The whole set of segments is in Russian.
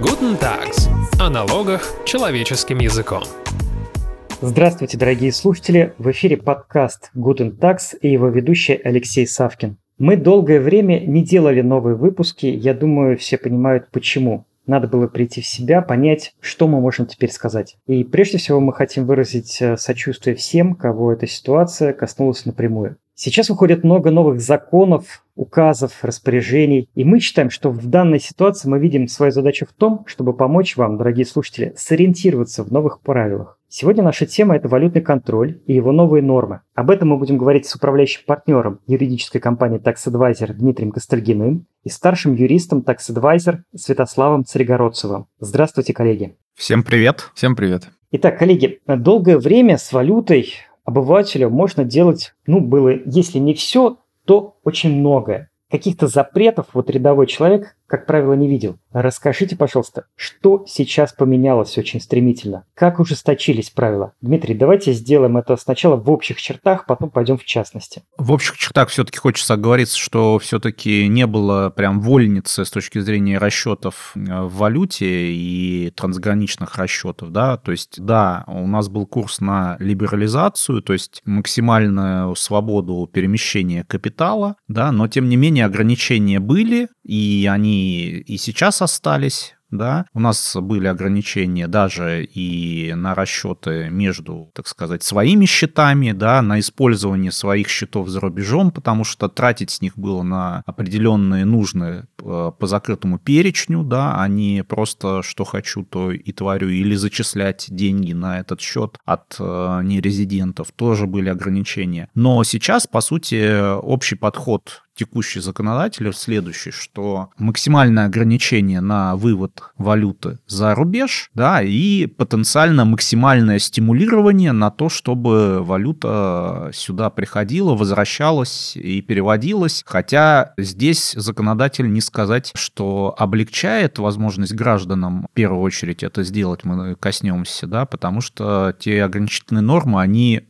Guten Tag. О налогах человеческим языком. Здравствуйте, дорогие слушатели! В эфире подкаст Guten Tag и его ведущий Алексей Савкин. Мы долгое время не делали новые выпуски. Я думаю, все понимают, почему. Надо было прийти в себя, понять, что мы можем теперь сказать. И прежде всего мы хотим выразить сочувствие всем, кого эта ситуация коснулась напрямую. Сейчас выходит много новых законов, указов, распоряжений, и мы считаем, что в данной ситуации мы видим свою задачу в том, чтобы помочь вам, дорогие слушатели, сориентироваться в новых правилах. Сегодня наша тема – это валютный контроль и его новые нормы. Об этом мы будем говорить с управляющим партнером юридической компании Tax Advisor Дмитрием Костальгиным и старшим юристом Tax Advisor Святославом Царегородцевым. Здравствуйте, коллеги! Всем привет! Всем привет! Итак, коллеги, долгое время с валютой обывателю можно делать, было, если не все, то очень многое. Каких-то запретов рядовой человек, как правило, не видел. Расскажите, пожалуйста, что сейчас поменялось очень стремительно? Как ужесточились правила? Дмитрий, давайте сделаем это сначала в общих чертах, потом пойдем в частности. В общих чертах все-таки хочется оговориться, что все-таки не было прям вольницы с точки зрения расчетов в валюте и трансграничных расчетов, да, то есть, да, у нас был курс на либерализацию, то есть максимальную свободу перемещения капитала, да, но тем не менее ограничения были, и они и сейчас остались. Да, у нас были ограничения даже и на расчеты между, так сказать, своими счетами, да, на использование своих счетов за рубежом, потому что тратить с них было на определенные нужные по закрытому перечню, да, а не просто что хочу, то и творю, или зачислять деньги на этот счет от нерезидентов, тоже были ограничения. Но сейчас, по сути, общий подход текущий законодатель следующий, что максимальное ограничение на вывод валюты за рубеж, да, и потенциально максимальное стимулирование на то, чтобы валюта сюда приходила, возвращалась и переводилась, хотя здесь законодатель не сказать, что облегчает возможность гражданам в первую очередь это сделать, мы коснемся, да, потому что те ограничительные нормы, они,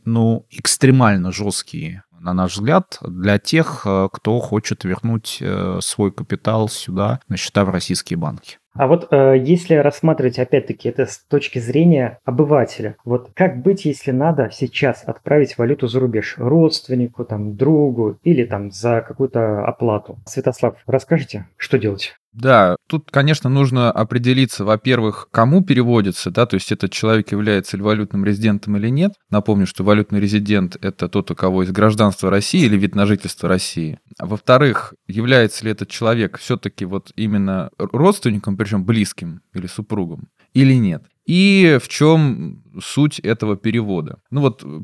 экстремально жесткие, на наш взгляд, для тех, кто хочет вернуть свой капитал сюда на счета в российские банки. А если рассматривать, опять-таки, это с точки зрения обывателя, как быть, если надо сейчас отправить валюту за рубеж родственнику, другу или за какую-то оплату? Святослав, расскажите, что делать? Да, тут, конечно, нужно определиться, во-первых, кому переводится, да, то есть этот человек является ли валютным резидентом или нет. Напомню, что валютный резидент – это тот, у кого есть гражданство России или вид на жительство России. Во-вторых, является ли этот человек все-таки именно родственником, причем близким или супругом, или нет. И в чем суть этого перевода?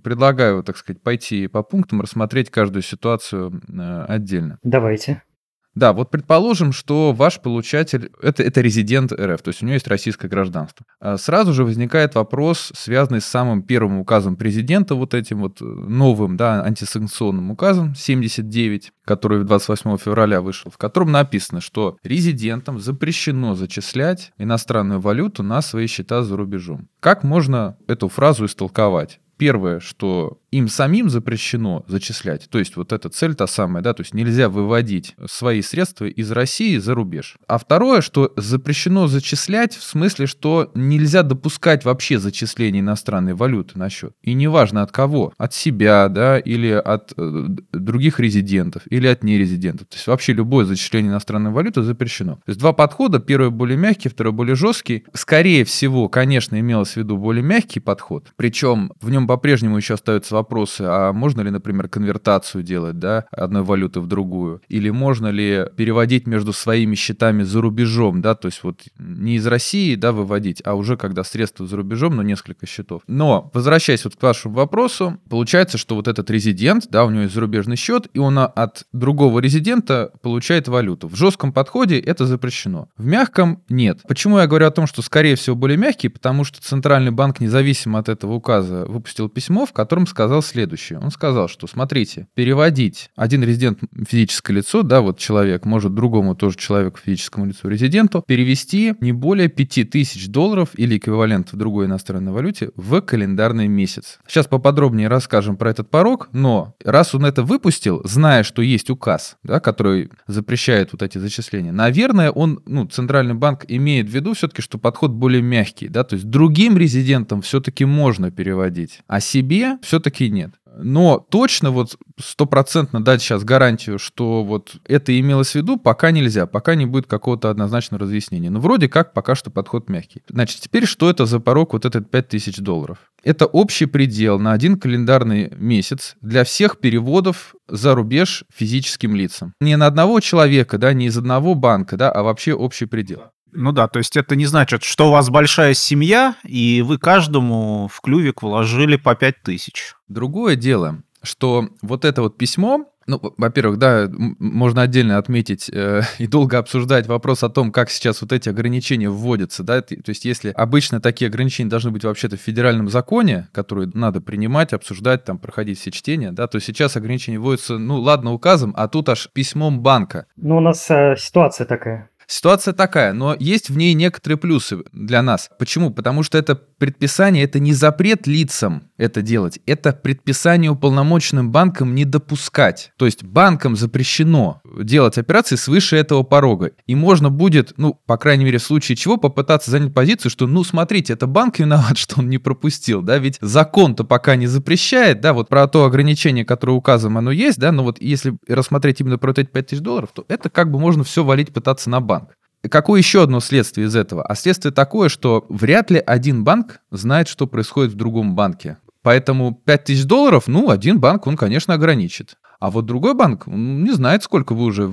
Предлагаю, так сказать, пойти по пунктам, рассмотреть каждую ситуацию отдельно. Давайте. Да, предположим, что ваш получатель – это резидент РФ, то есть у него есть российское гражданство. Сразу же возникает вопрос, связанный с самым первым указом президента, этим новым, да, антисанкционным указом 79, который 28 февраля вышел, в котором написано, что резидентам запрещено зачислять иностранную валюту на свои счета за рубежом. Как можно эту фразу истолковать? Первое, что им самим запрещено зачислять, то есть эта цель та самая, да, то есть нельзя выводить свои средства из России за рубеж. А второе, что запрещено зачислять в смысле, что нельзя допускать вообще зачисление иностранной валюты на счет. И неважно от кого, от себя, да, или от других резидентов, или от нерезидентов. То есть вообще любое зачисление иностранной валюты запрещено. То есть два подхода, первый более мягкий, второй более жесткий. Скорее всего, конечно, имелось в виду более мягкий подход, причем в нем по-прежнему еще остаются вопросы, а можно ли, например, конвертацию делать, да, одной валюты в другую, или можно ли переводить между своими счетами за рубежом, да, то есть не из России, да, выводить, а уже когда средства за рубежом, но несколько счетов. Но, возвращаясь к вашему вопросу, получается, что этот резидент, да, у него есть зарубежный счет, и он от другого резидента получает валюту. В жестком подходе это запрещено. В мягком нет. Почему я говорю о том, что, скорее всего, более мягкий, потому что Центральный банк, независимо от этого указа, выпустил выпустил письмо, в котором сказал следующее. Он сказал, что, смотрите, переводить один резидент физическое лицо, да, вот человек, может другому тоже человеку физическому лицу резиденту, перевести не более $5000 или эквивалент в другой иностранной валюте в календарный месяц. Сейчас поподробнее расскажем про этот порог, но раз он это выпустил, зная, что есть указ, да, который запрещает вот эти зачисления, наверное, он, Центральный банк имеет в виду все-таки, что подход более мягкий, да, то есть другим резидентам все-таки можно переводить, а себе все-таки нет. Но точно вот 100% дать сейчас гарантию, что вот это имелось в виду, пока нельзя, пока не будет какого-то однозначного разъяснения. Но вроде как пока что подход мягкий. Значит, теперь что это за порог вот этот $5000? Это общий предел на один календарный месяц для всех переводов за рубеж физическим лицам. Не на одного человека, да, не из одного банка, да, а вообще общий предел. Ну да, то есть это не значит, что у вас большая семья, и вы каждому в клювик вложили по 5000. Другое дело, что вот это вот письмо... во-первых, да, можно отдельно отметить и долго обсуждать вопрос о том, как сейчас вот эти ограничения вводятся, да, то есть если обычно такие ограничения должны быть вообще-то в федеральном законе, который надо принимать, обсуждать, там, проходить все чтения, да, то сейчас ограничения вводятся, указом, а тут аж письмом банка. У нас ситуация такая. Ситуация такая, но есть в ней некоторые плюсы для нас. Почему? Потому что это предписание, это не запрет лицам это делать, это предписание уполномоченным банкам не допускать. То есть банкам запрещено делать операции свыше этого порога. И можно будет, по крайней мере, в случае чего, попытаться занять позицию, что, смотрите, это банк виноват, что он не пропустил, да, ведь закон-то пока не запрещает, да, вот про то ограничение, которое указано, оно есть, да, но вот если рассмотреть именно про эти $5000, то это как бы можно все валить, пытаться на банк. Какое еще одно следствие из этого? А следствие такое, что вряд ли один банк знает, что происходит в другом банке. Поэтому $5000, один банк, он, конечно, ограничит. А вот другой банк не знает, сколько вы уже...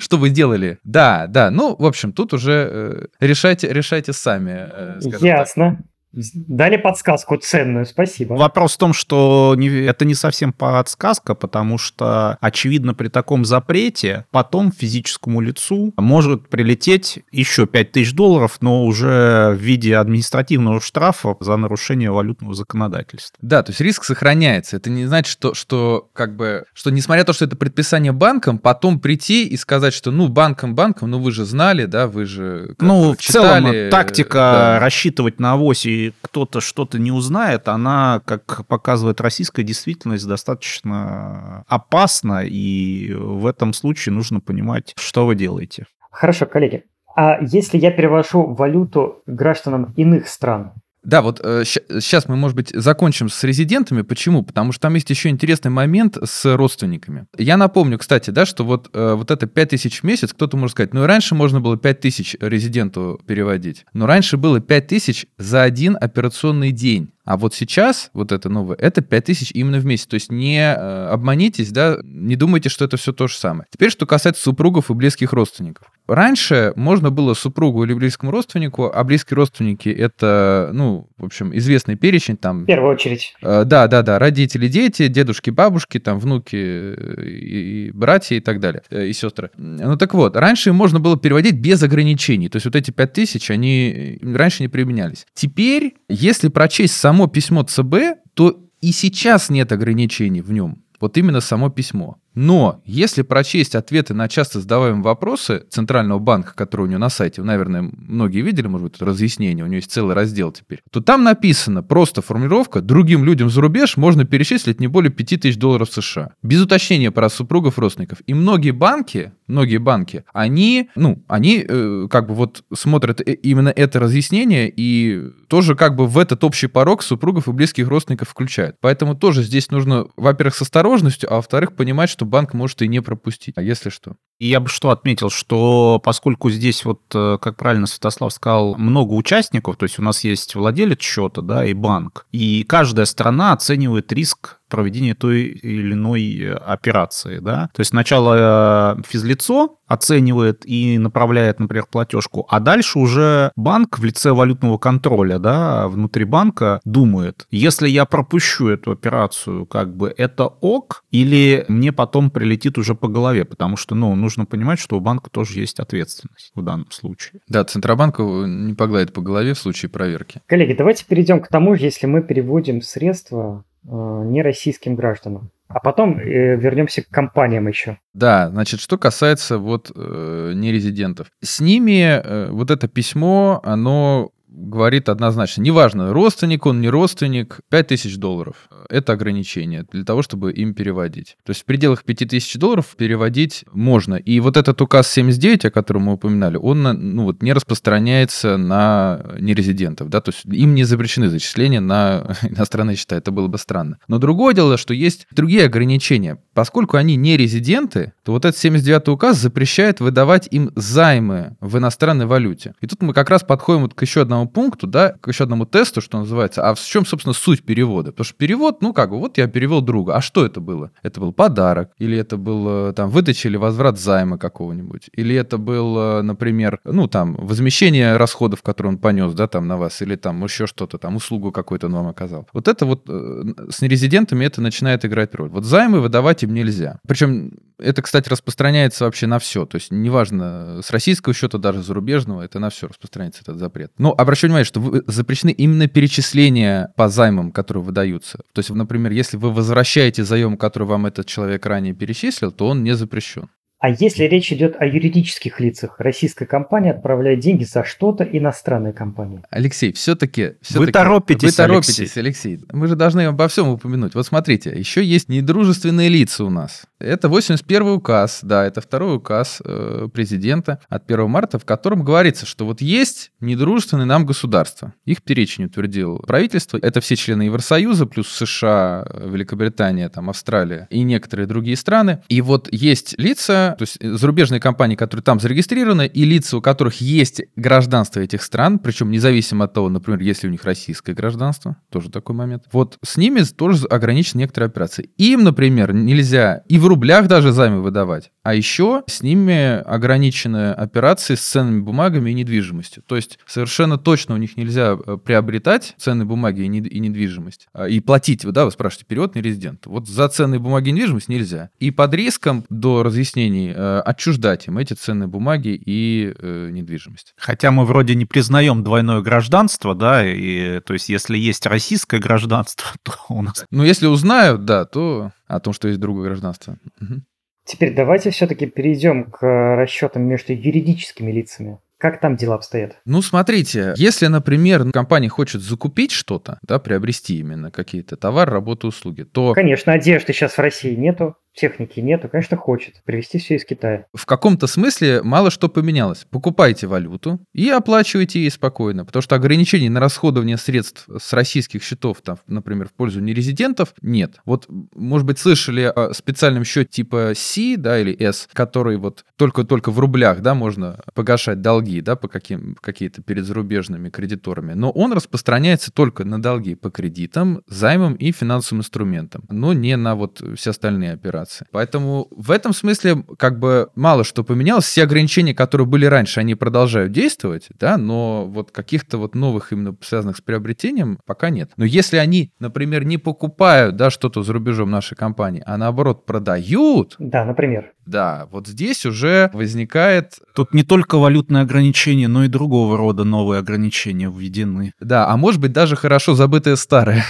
что вы делали. Да. В общем, тут уже решайте сами. Ясно. Дали подсказку ценную, спасибо. Вопрос в том, что это не совсем подсказка, потому что, очевидно, при таком запрете потом физическому лицу может прилететь еще $5000, но уже в виде административного штрафа за нарушение валютного законодательства. Да, то есть риск сохраняется. Это не значит, что несмотря на то, что это предписание банкам, потом прийти и сказать, что банкам, вы же знали, да, вы же читали. В целом тактика рассчитывать на авось и кто-то что-то не узнает, она, как показывает российская действительность, достаточно опасна, и в этом случае нужно понимать, что вы делаете. Хорошо, коллеги. А если я перевожу валюту гражданам иных стран? Да, вот сейчас мы, может быть, закончим с резидентами. Почему? Потому что там есть еще интересный момент с родственниками. Я напомню, кстати, да, что вот это 5000 в месяц, кто-то может сказать, и раньше можно было 5000 резиденту переводить, но раньше было 5000 за один операционный день. А вот сейчас, вот это новое, это 5000 именно в месяц. То есть не обманитесь, да, не думайте, что это все то же самое. Теперь, что касается супругов и близких родственников. Раньше можно было супругу или близкому родственнику, а близкие родственники — это, известный перечень там. В первую очередь. Да, родители, дети, дедушки, бабушки, там, внуки и братья и так далее, и сестры. Раньше можно было переводить без ограничений. То есть вот эти 5000, они раньше не применялись. Теперь, если прочесть само письмо ЦБ, то и сейчас нет ограничений в нем. Вот именно само письмо. Но если прочесть ответы на часто задаваемые вопросы Центрального банка, который у него на сайте, наверное, многие видели, может быть, разъяснение, у него есть целый раздел теперь, то там написано просто формулировка «Другим людям за рубеж можно перечислить не более $5000 США». Без уточнения про супругов, родственников. И многие банки, они смотрят именно это разъяснение и тоже в этот общий порог супругов и близких родственников включают. Поэтому тоже здесь нужно, во-первых, с осторожностью, а во-вторых, понимать, что банк может и не пропустить, а если что. И я бы отметил, что поскольку здесь, как правильно Святослав сказал, много участников, то есть у нас есть владелец счета, да, и банк, и каждая страна оценивает риск проведения той или иной операции. Да? То есть сначала физлицо оценивает и направляет, например, платежку, а дальше уже банк в лице валютного контроля, да, внутри банка думает, если я пропущу эту операцию, как бы это ок, или мне потом прилетит уже по голове, потому что, ну, нужно понимать, что у банка тоже есть ответственность в данном случае. Да, Центробанк не погладит по голове в случае проверки. Коллеги, давайте перейдем к тому, если мы переводим средства нероссийским гражданам. А потом вернемся к компаниям еще. Да, значит, что касается вот нерезидентов. С ними вот это письмо, оно говорит однозначно. Неважно, родственник он, не родственник, $5000. Это ограничение для того, чтобы им переводить. То есть в пределах $5000 переводить можно. И вот этот указ 79, о котором мы упоминали, он ну, вот, не распространяется на нерезидентов. Да? То есть им не запрещены зачисления на иностранные счета. Это было бы странно. Но другое дело, что есть другие ограничения. Поскольку они не резиденты, то вот этот 79 указ запрещает выдавать им займы в иностранной валюте. И тут мы как раз подходим вот к еще одному пункту, да, к еще одному тесту, что называется, а в чем, собственно, суть перевода? Потому что перевод, ну как бы, вот я перевел друга, а что это было? Это был подарок, или это был там выдача или возврат займа какого-нибудь, или это был, например, ну там возмещение расходов, которые он понес, да, там на вас, или там еще что-то, там услугу какую-то он вам оказал. Вот это вот с нерезидентами это начинает играть роль. Вот займы выдавать им нельзя. Причем это, кстати, распространяется вообще на все, то есть неважно, с российского счета, даже зарубежного, это на все распространяется этот запрет. Но обращу внимание, что запрещены именно перечисления по займам, которые выдаются. То есть, например, если вы возвращаете заем, который вам этот человек ранее перечислил, то он не запрещен. А если речь идет о юридических лицах, российская компания отправляет деньги за что-то иностранной компании. Алексей, все-таки вы торопитесь, Алексей. Мы же должны обо всем упомянуть. Вот смотрите, еще есть недружественные лица у нас. Это 81 указ, да, это второй указ президента от 1 марта, в котором говорится, что вот есть недружественные нам государства. Их перечень утвердил правительство. Это все члены Евросоюза, плюс США, Великобритания, там, Австралия и некоторые другие страны. И вот есть лица, то есть зарубежные компании, которые там зарегистрированы, и лица, у которых есть гражданство этих стран, причем независимо от того, например, есть ли у них российское гражданство, тоже такой момент, вот с ними тоже ограничены некоторые операции. Им, например, нельзя и в рублях даже займы выдавать, а еще с ними ограничены операции с ценными бумагами и недвижимостью. То есть совершенно точно у них нельзя приобретать ценные бумаги и недвижимость, и платить, да, вы спрашиваете, перевод нерезиденту. Вот за ценные бумаги и недвижимость нельзя. И под риском до разъяснения отчуждать им эти ценные бумаги и недвижимость. Хотя мы вроде не признаем двойное гражданство, да, и, то есть если есть российское гражданство, то у нас... Ну, если узнают, да, то о том, что есть другое гражданство. Угу. Теперь давайте все-таки перейдем к расчетам между юридическими лицами. Как там дела обстоят? Ну, смотрите, если, например, компания хочет закупить что-то, да, приобрести именно какие-то товары, работы, услуги, то... Конечно, одежды сейчас в России нету, техники нету, конечно, хочет привезти все из Китая. В каком-то смысле мало что поменялось. Покупайте валюту и оплачивайте ее спокойно, потому что ограничений на расходование средств с российских счетов, там, например, в пользу нерезидентов, нет. Вот, может быть, слышали о специальном счете типа C, да, или S, который вот только в рублях, да, можно погашать долги, да, по какие-то перед зарубежными кредиторами, но он распространяется только на долги по кредитам, займам и финансовым инструментам, но не на вот все остальные операции. Поэтому в этом смысле как бы мало что поменялось. Все ограничения, которые были раньше, они продолжают действовать, да, но вот каких-то вот новых, именно связанных с приобретением, пока нет. Но если они, например, не покупают, да, что-то за рубежом нашей компании, а наоборот продают... Да, например. Да, вот здесь уже возникает... Тут не только валютные ограничения, но и другого рода новые ограничения введены. Да, а может быть даже хорошо забытые старые...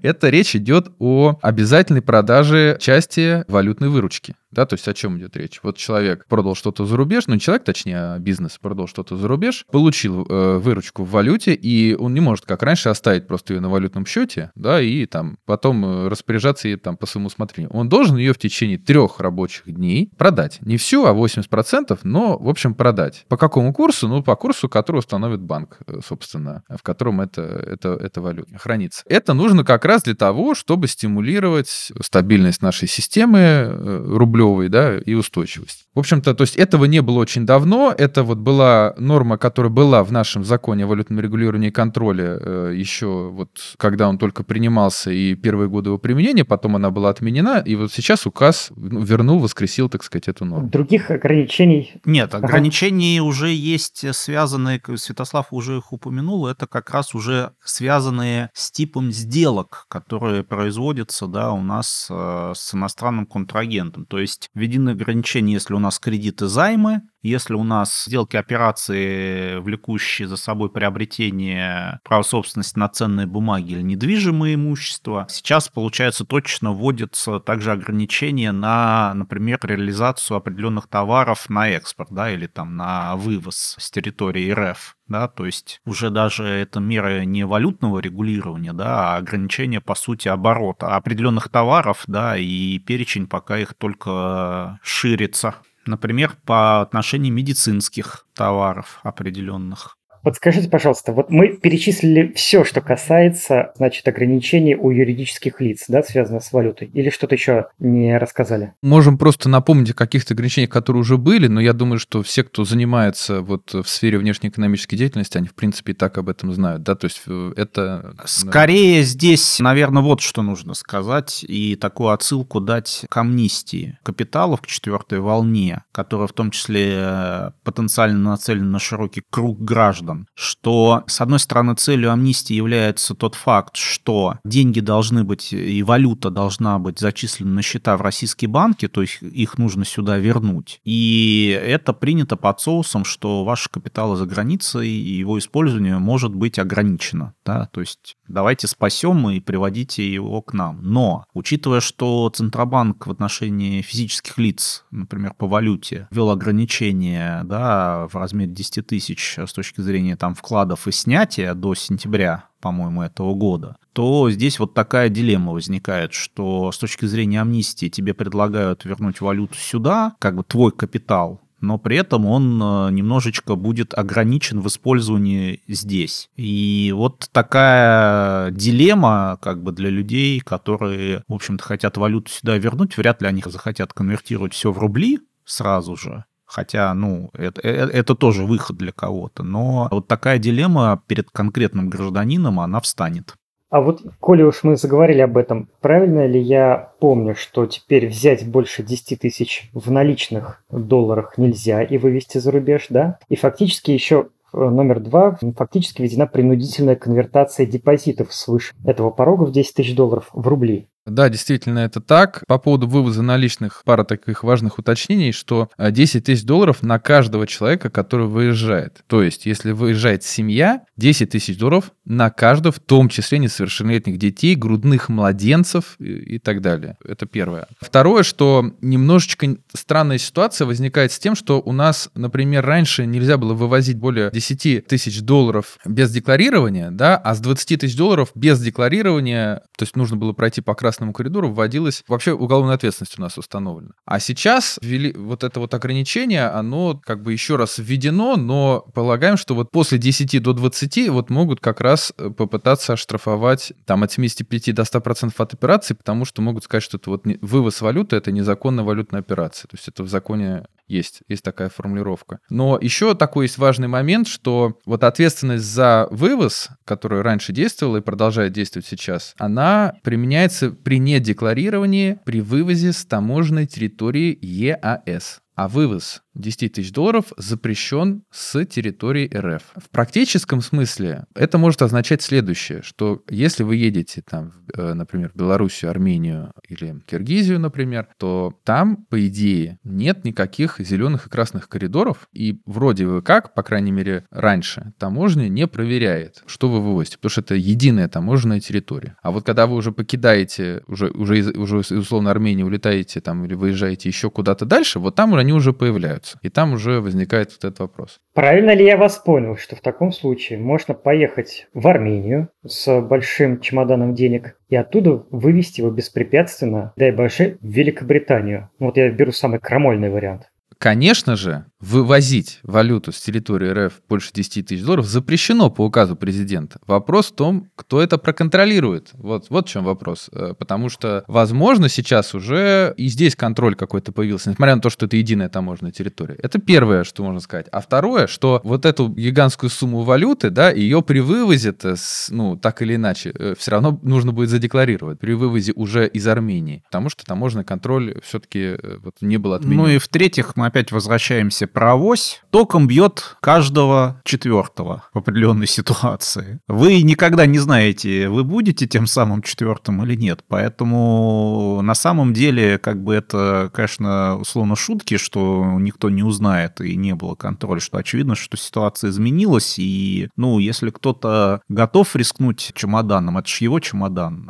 Это речь идет о обязательной продаже части валютной выручки. Да, то есть о чем идет речь? Вот человек продал что-то за рубеж, ну, человек, точнее, бизнес продал что-то за рубеж, получил выручку в валюте, и он не может, как раньше, оставить просто ее на валютном счете, да, и там потом распоряжаться ей там по своему усмотрению. Он должен ее в течение 3 рабочих дней продать. Не всю, а 80%, но, в общем, продать. По какому курсу? Ну, по курсу, который установит банк, собственно, в котором эта валюта хранится. Это нужно как раз для того, чтобы стимулировать стабильность нашей системы рублевой, клевый, да, и устойчивость. В общем-то, то есть этого не было очень давно, это вот была норма, которая была в нашем законе о валютном регулировании и контроле еще вот когда он только принимался и первые годы его применения, потом она была отменена, и вот сейчас указ вернул, воскресил, так сказать, эту норму. Других ограничений? Нет, ограничений уже есть связанные, Святослав уже их упомянул, это как раз уже связанные с типом сделок, которые производятся, да, у нас с иностранным контрагентом, то есть введены ограничения, если у нас кредиты, займы, если у нас сделки, операции, влекущие за собой приобретение права собственности на ценные бумаги или недвижимое имущество. Сейчас, получается, точно вводятся также ограничения на, например, реализацию определенных товаров на экспорт, да, или там на вывоз с территории РФ. Да, то есть уже даже это меры не валютного регулирования, да, а ограничение, по сути, оборота определенных товаров, да, и перечень пока их только ширится. Например, по отношению медицинских товаров определенных. Подскажите, пожалуйста, вот мы перечислили все, что касается, значит, ограничений у юридических лиц, да, связанных с валютой, или что-то еще не рассказали? Можем просто напомнить о каких-то ограничениях, которые уже были, но я думаю, что все, кто занимается вот в сфере внешнеэкономической деятельности, они, в принципе, и так об этом знают, да, то есть это... Скорее здесь, наверное, вот что нужно сказать и такую отсылку дать к амнистии капиталов, к четвертой волне, которая в том числе потенциально нацелена на широкий круг граждан. Что, с одной стороны, целью амнистии является тот факт, что деньги должны быть и валюта должна быть зачислена на счета в российские банки, то есть их нужно сюда вернуть. И это принято под соусом, что ваш капитал за границей и его использование может быть ограничено. Да? То есть давайте спасем и приводите его к нам. Но, учитывая, что Центробанк в отношении физических лиц, например, по валюте, ввел ограничения, да, в размере 10 тысяч с точки зрения там вкладов и снятия до сентября, по-моему, этого года, то здесь вот такая дилемма возникает, что с точки зрения амнистии тебе предлагают вернуть валюту сюда, как бы твой капитал, но при этом он немножечко будет ограничен в использовании здесь. И вот такая дилемма как бы для людей, которые, в общем-то, хотят валюту сюда вернуть, вряд ли они захотят конвертировать все в рубли сразу же. Хотя, ну, это тоже выход для кого-то. Но вот такая дилемма перед конкретным гражданином, она встанет. А вот, коли уж мы заговорили об этом, правильно ли я помню, что теперь взять больше 10 тысяч в наличных долларах нельзя и вывести за рубеж, да? И фактически еще... Номер два. Фактически введена принудительная конвертация депозитов свыше этого порога в 10 тысяч долларов в рубли. Да, действительно, это так. По поводу вывоза наличных, пара таких важных уточнений, что 10 тысяч долларов на каждого человека, который выезжает. То есть, если выезжает семья, 10 тысяч долларов на каждого, в том числе несовершеннолетних детей, грудных младенцев и так далее. Это первое. Второе, что немножечко странная ситуация возникает с тем, что у нас, например, раньше нельзя было вывозить более 10 тысяч долларов без декларирования, да, а с 20 тысяч долларов без декларирования, то есть нужно было пройти по красному коридору, вводилась вообще уголовная ответственность у нас установлена. А сейчас ввели вот это вот ограничение, оно как бы еще раз введено, но полагаем, что вот после 10 до 20 вот могут как раз попытаться оштрафовать там от 75 до 100% от операции, потому что могут сказать, что это вот вывоз валюты, это незаконная валютная операция. То есть это в законе есть такая формулировка. Но еще такой есть важный момент, что вот ответственность за вывоз, которая раньше действовала и продолжает действовать сейчас, она применяется при недекларировании, при вывозе с таможенной территории ЕАЭС. А вывоз 10 тысяч долларов запрещен с территории РФ. В практическом смысле это может означать следующее, что если вы едете, там, например, в Белоруссию, Армению или Киргизию, например, то там, по идее, нет никаких зеленых и красных коридоров, и вроде бы как, по крайней мере, раньше таможня не проверяет, что вы вывозите, потому что это единая таможенная территория. А вот когда вы уже покидаете, уже условно, Армению, улетаете там или выезжаете еще куда-то дальше, вот там они уже появляются. И там уже возникает вот этот вопрос. Правильно ли я вас понял, что в таком случае можно поехать в Армению с большим чемоданом денег и оттуда вывести его беспрепятственно, дай боже, в Великобританию? Вот я беру самый крамольный вариант. Конечно же, вывозить валюту с территории РФ больше 10 тысяч долларов запрещено по указу президента. Вопрос в том, кто это проконтролирует. Вот в чем вопрос. Потому что, возможно, сейчас уже и здесь контроль какой-то появился, несмотря на то, что это единая таможенная территория. Это первое, что можно сказать. А второе, что вот эту гигантскую сумму валюты, да, ее при вывозе, так или иначе, все равно нужно будет задекларировать при вывозе уже из Армении. Потому что таможенный контроль все-таки не был отменен. Ну и в-третьих, мы опять возвращаемся про авось, током бьет каждого четвертого в определенной ситуации. Вы никогда не знаете, вы будете тем самым четвертым или нет. Поэтому на самом деле, это, конечно, условно шутки, что никто не узнает и не было контроля, что очевидно, что ситуация изменилась. И, если кто-то готов рискнуть чемоданом, это же его чемодан,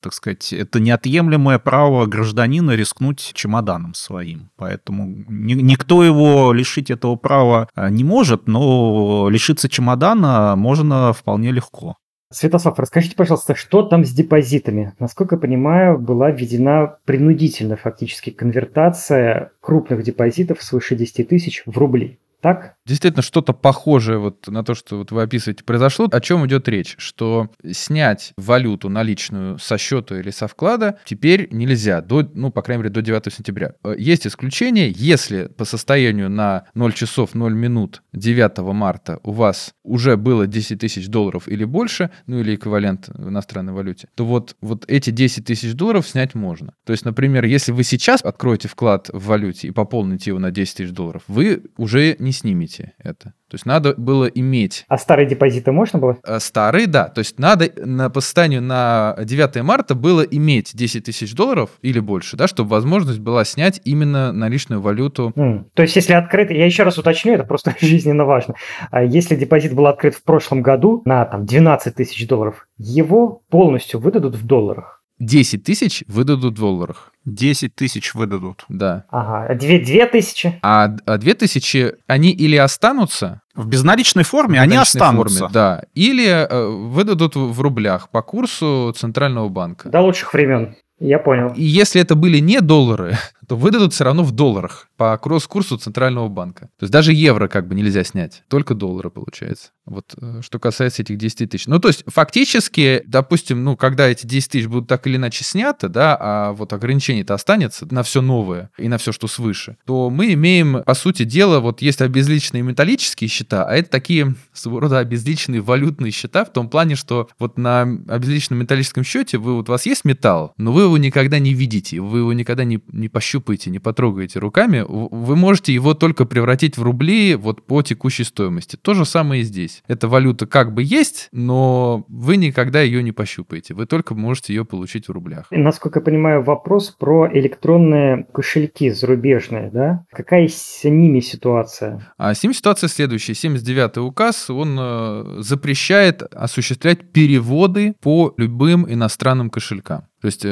так сказать, это неотъемлемое право гражданина рискнуть чемоданом своим. Поэтому никто его лишить этого права не может, но лишиться чемодана можно вполне легко. Святослав, расскажите, пожалуйста, что там с депозитами? Насколько я понимаю, была введена принудительно фактически конвертация крупных депозитов свыше 10 тысяч в рубли. Так? Действительно, что-то похожее на то, что вы описываете, произошло. О чем идет речь? Что снять валюту наличную со счета или со вклада теперь нельзя, по крайней мере, до 9 сентября. Есть исключение, если по состоянию на 0 часов 0 минут 9 марта у вас уже было 10 тысяч долларов или больше, или эквивалент в иностранной валюте, то вот эти 10 тысяч долларов снять можно. То есть, например, если вы сейчас откроете вклад в валюте и пополните его на 10 тысяч долларов, вы уже не снимите это. То есть надо было иметь... А старые депозиты можно было? Старые, да. То есть надо по состоянию на 9 марта было иметь 10 тысяч долларов или больше, да, чтобы возможность была снять именно наличную валюту. То есть если открыт... Я еще раз уточню, это просто жизненно важно. Если депозит был открыт в прошлом году на 12 тысяч долларов, его полностью выдадут в долларах. 10 тысяч выдадут в долларах. 10 тысяч выдадут. Да. Ага, 2 тысячи? А 2 тысячи, они или останутся... В безналичной форме они останутся. Форме, да. Или выдадут в рублях по курсу Центрального банка. До лучших времен. Я понял. И если это были не доллары, то выдадут все равно в долларах по кросс-курсу Центрального банка. То есть даже евро нельзя снять, только доллары получается. Что касается этих 10 тысяч. То есть фактически, допустим, когда эти 10 тысяч будут так или иначе сняты, да, а ограничение-то останется на все новое и на все, что свыше, то мы имеем, по сути дела, есть обезличенные металлические счета, а это такие своего рода обезличенные валютные счета в том плане, что на обезличенном металлическом счете у вас есть металл, но вы его никогда не видите, вы его никогда не пощупаете, не потрогаете руками, вы можете его только превратить в рубли по текущей стоимости. То же самое и здесь. Эта валюта есть, но вы никогда ее не пощупаете. Вы только можете ее получить в рублях. Насколько я понимаю, вопрос про электронные кошельки зарубежные, да? Какая с ними ситуация? С ними ситуация следующая. 79-й указ, он запрещает осуществлять переводы по любым иностранным кошелькам. То есть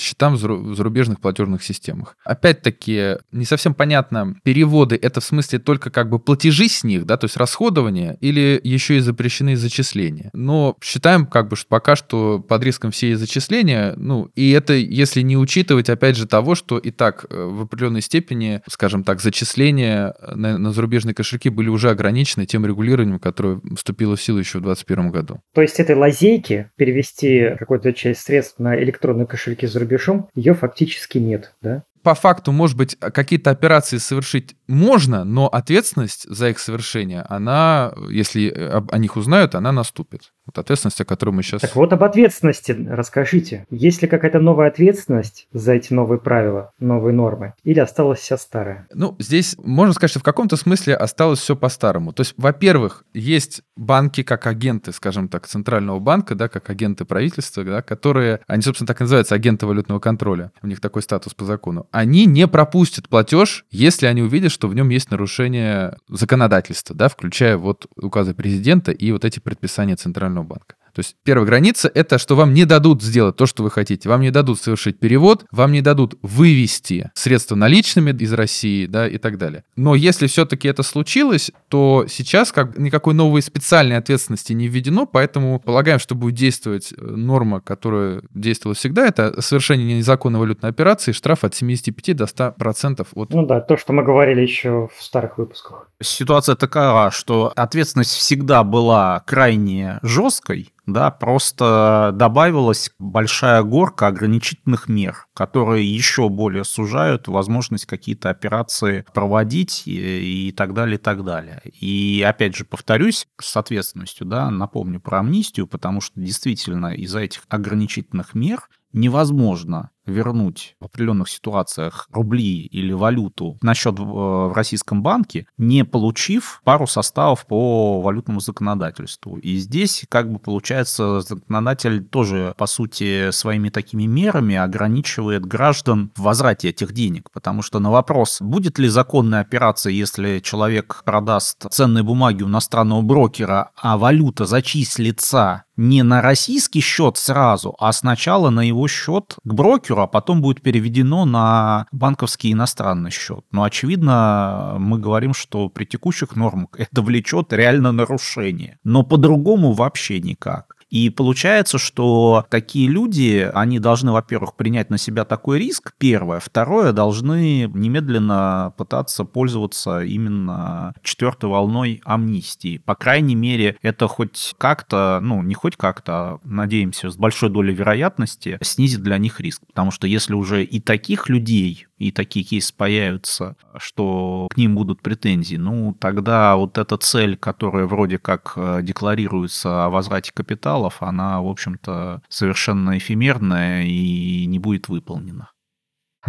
счетам в зарубежных платежных системах. Опять-таки, не совсем понятно, переводы — это в смысле только платежи с них, да, то есть расходование, или еще и запрещены зачисления. Но считаем, что пока что под риском все зачисления, и это если не учитывать, опять же, того, что и так в определенной степени, скажем так, зачисления на зарубежные кошельки были уже ограничены тем регулированием, которое вступило в силу еще в 2021 году. То есть этой лазейки перевести какую-то часть средств на электронные кошельки за рубежом, ее фактически нет, да? По факту, может быть, какие-то операции совершить можно, но ответственность за их совершение, она, если о них узнают, она наступит. Ответственность, о которой мы сейчас... Так об ответственности расскажите. Есть ли какая-то новая ответственность за эти новые правила, новые нормы? Или осталась вся старая? Здесь можно сказать, что в каком-то смысле осталось все по-старому. То есть, во-первых, есть банки как агенты, скажем так, Центрального банка, да, как агенты правительства, да, которые... Они, собственно, так и называются агенты валютного контроля. У них такой статус по закону. Они не пропустят платеж, если они увидят, что в нем есть нарушение законодательства, да, включая указы президента и эти предписания Центрального банка. То есть первая граница — это что вам не дадут сделать то, что вы хотите. Вам не дадут совершить перевод, вам не дадут вывести средства наличными из России, да, и так далее. Но если все-таки это случилось, то сейчас никакой новой специальной ответственности не введено, поэтому полагаем, что будет действовать норма, которая действовала всегда, это совершение незаконной валютной операции, штраф от 75 до 100% от... Ну да, то, что мы говорили еще в старых выпусках. Ситуация такая, что ответственность всегда была крайне жесткой, да, просто добавилась большая горка ограничительных мер, которые еще более сужают возможность какие-то операции проводить и так далее, и так далее. И опять же повторюсь с ответственностью, да, напомню про амнистию, потому что действительно из-за этих ограничительных мер невозможно вернуть в определенных ситуациях рубли или валюту на счет в российском банке, не получив пару составов по валютному законодательству. И здесь, как бы получается, законодатель тоже, по сути, своими такими мерами ограничивает граждан в возврате этих денег. Потому что на вопрос, будет ли законная операция, если человек продаст ценные бумаги у иностранного брокера, а валюта зачислится не на российский счет сразу, а сначала на его счет к брокеру, а потом будет переведено на банковский иностранный счет. Но, очевидно, мы говорим, что при текущих нормах это влечет реально нарушение. Но по-другому вообще никак. И получается, что такие люди, они должны, во-первых, принять на себя такой риск, первое. Второе, должны немедленно пытаться пользоваться именно четвертой волной амнистии. По крайней мере, это хоть как-то, ну, не хоть как-то, а, надеемся, с большой долей вероятности снизит для них риск. Потому что если уже и таких людей, и такие кейсы появятся, что к ним будут претензии, ну, тогда вот эта цель, которая вроде как декларируется о возврате капиталов, она, в общем-то, совершенно эфемерная и не будет выполнена.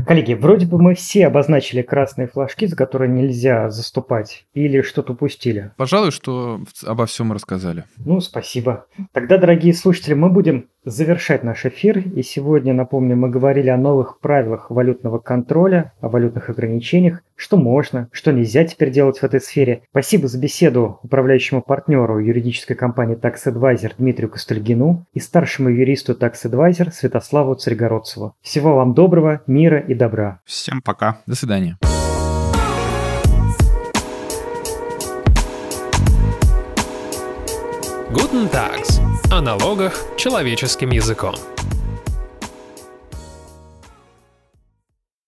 Коллеги, вроде бы мы все обозначили красные флажки, за которые нельзя заступать, или что-то упустили. Пожалуй, что обо всем рассказали. Ну, спасибо. Тогда, дорогие слушатели, мы будем завершать наш эфир. И сегодня, напомню, мы говорили о новых правилах валютного контроля, о валютных ограничениях, что можно, что нельзя теперь делать в этой сфере. Спасибо за беседу управляющему партнеру юридической компании Tax Advisor Дмитрию Костальгину и старшему юристу Tax Advisor Святославу Царегородцеву. Всего вам доброго, мира и добра. Всем пока. До свидания. Guten Tag. О налогах человеческим языком.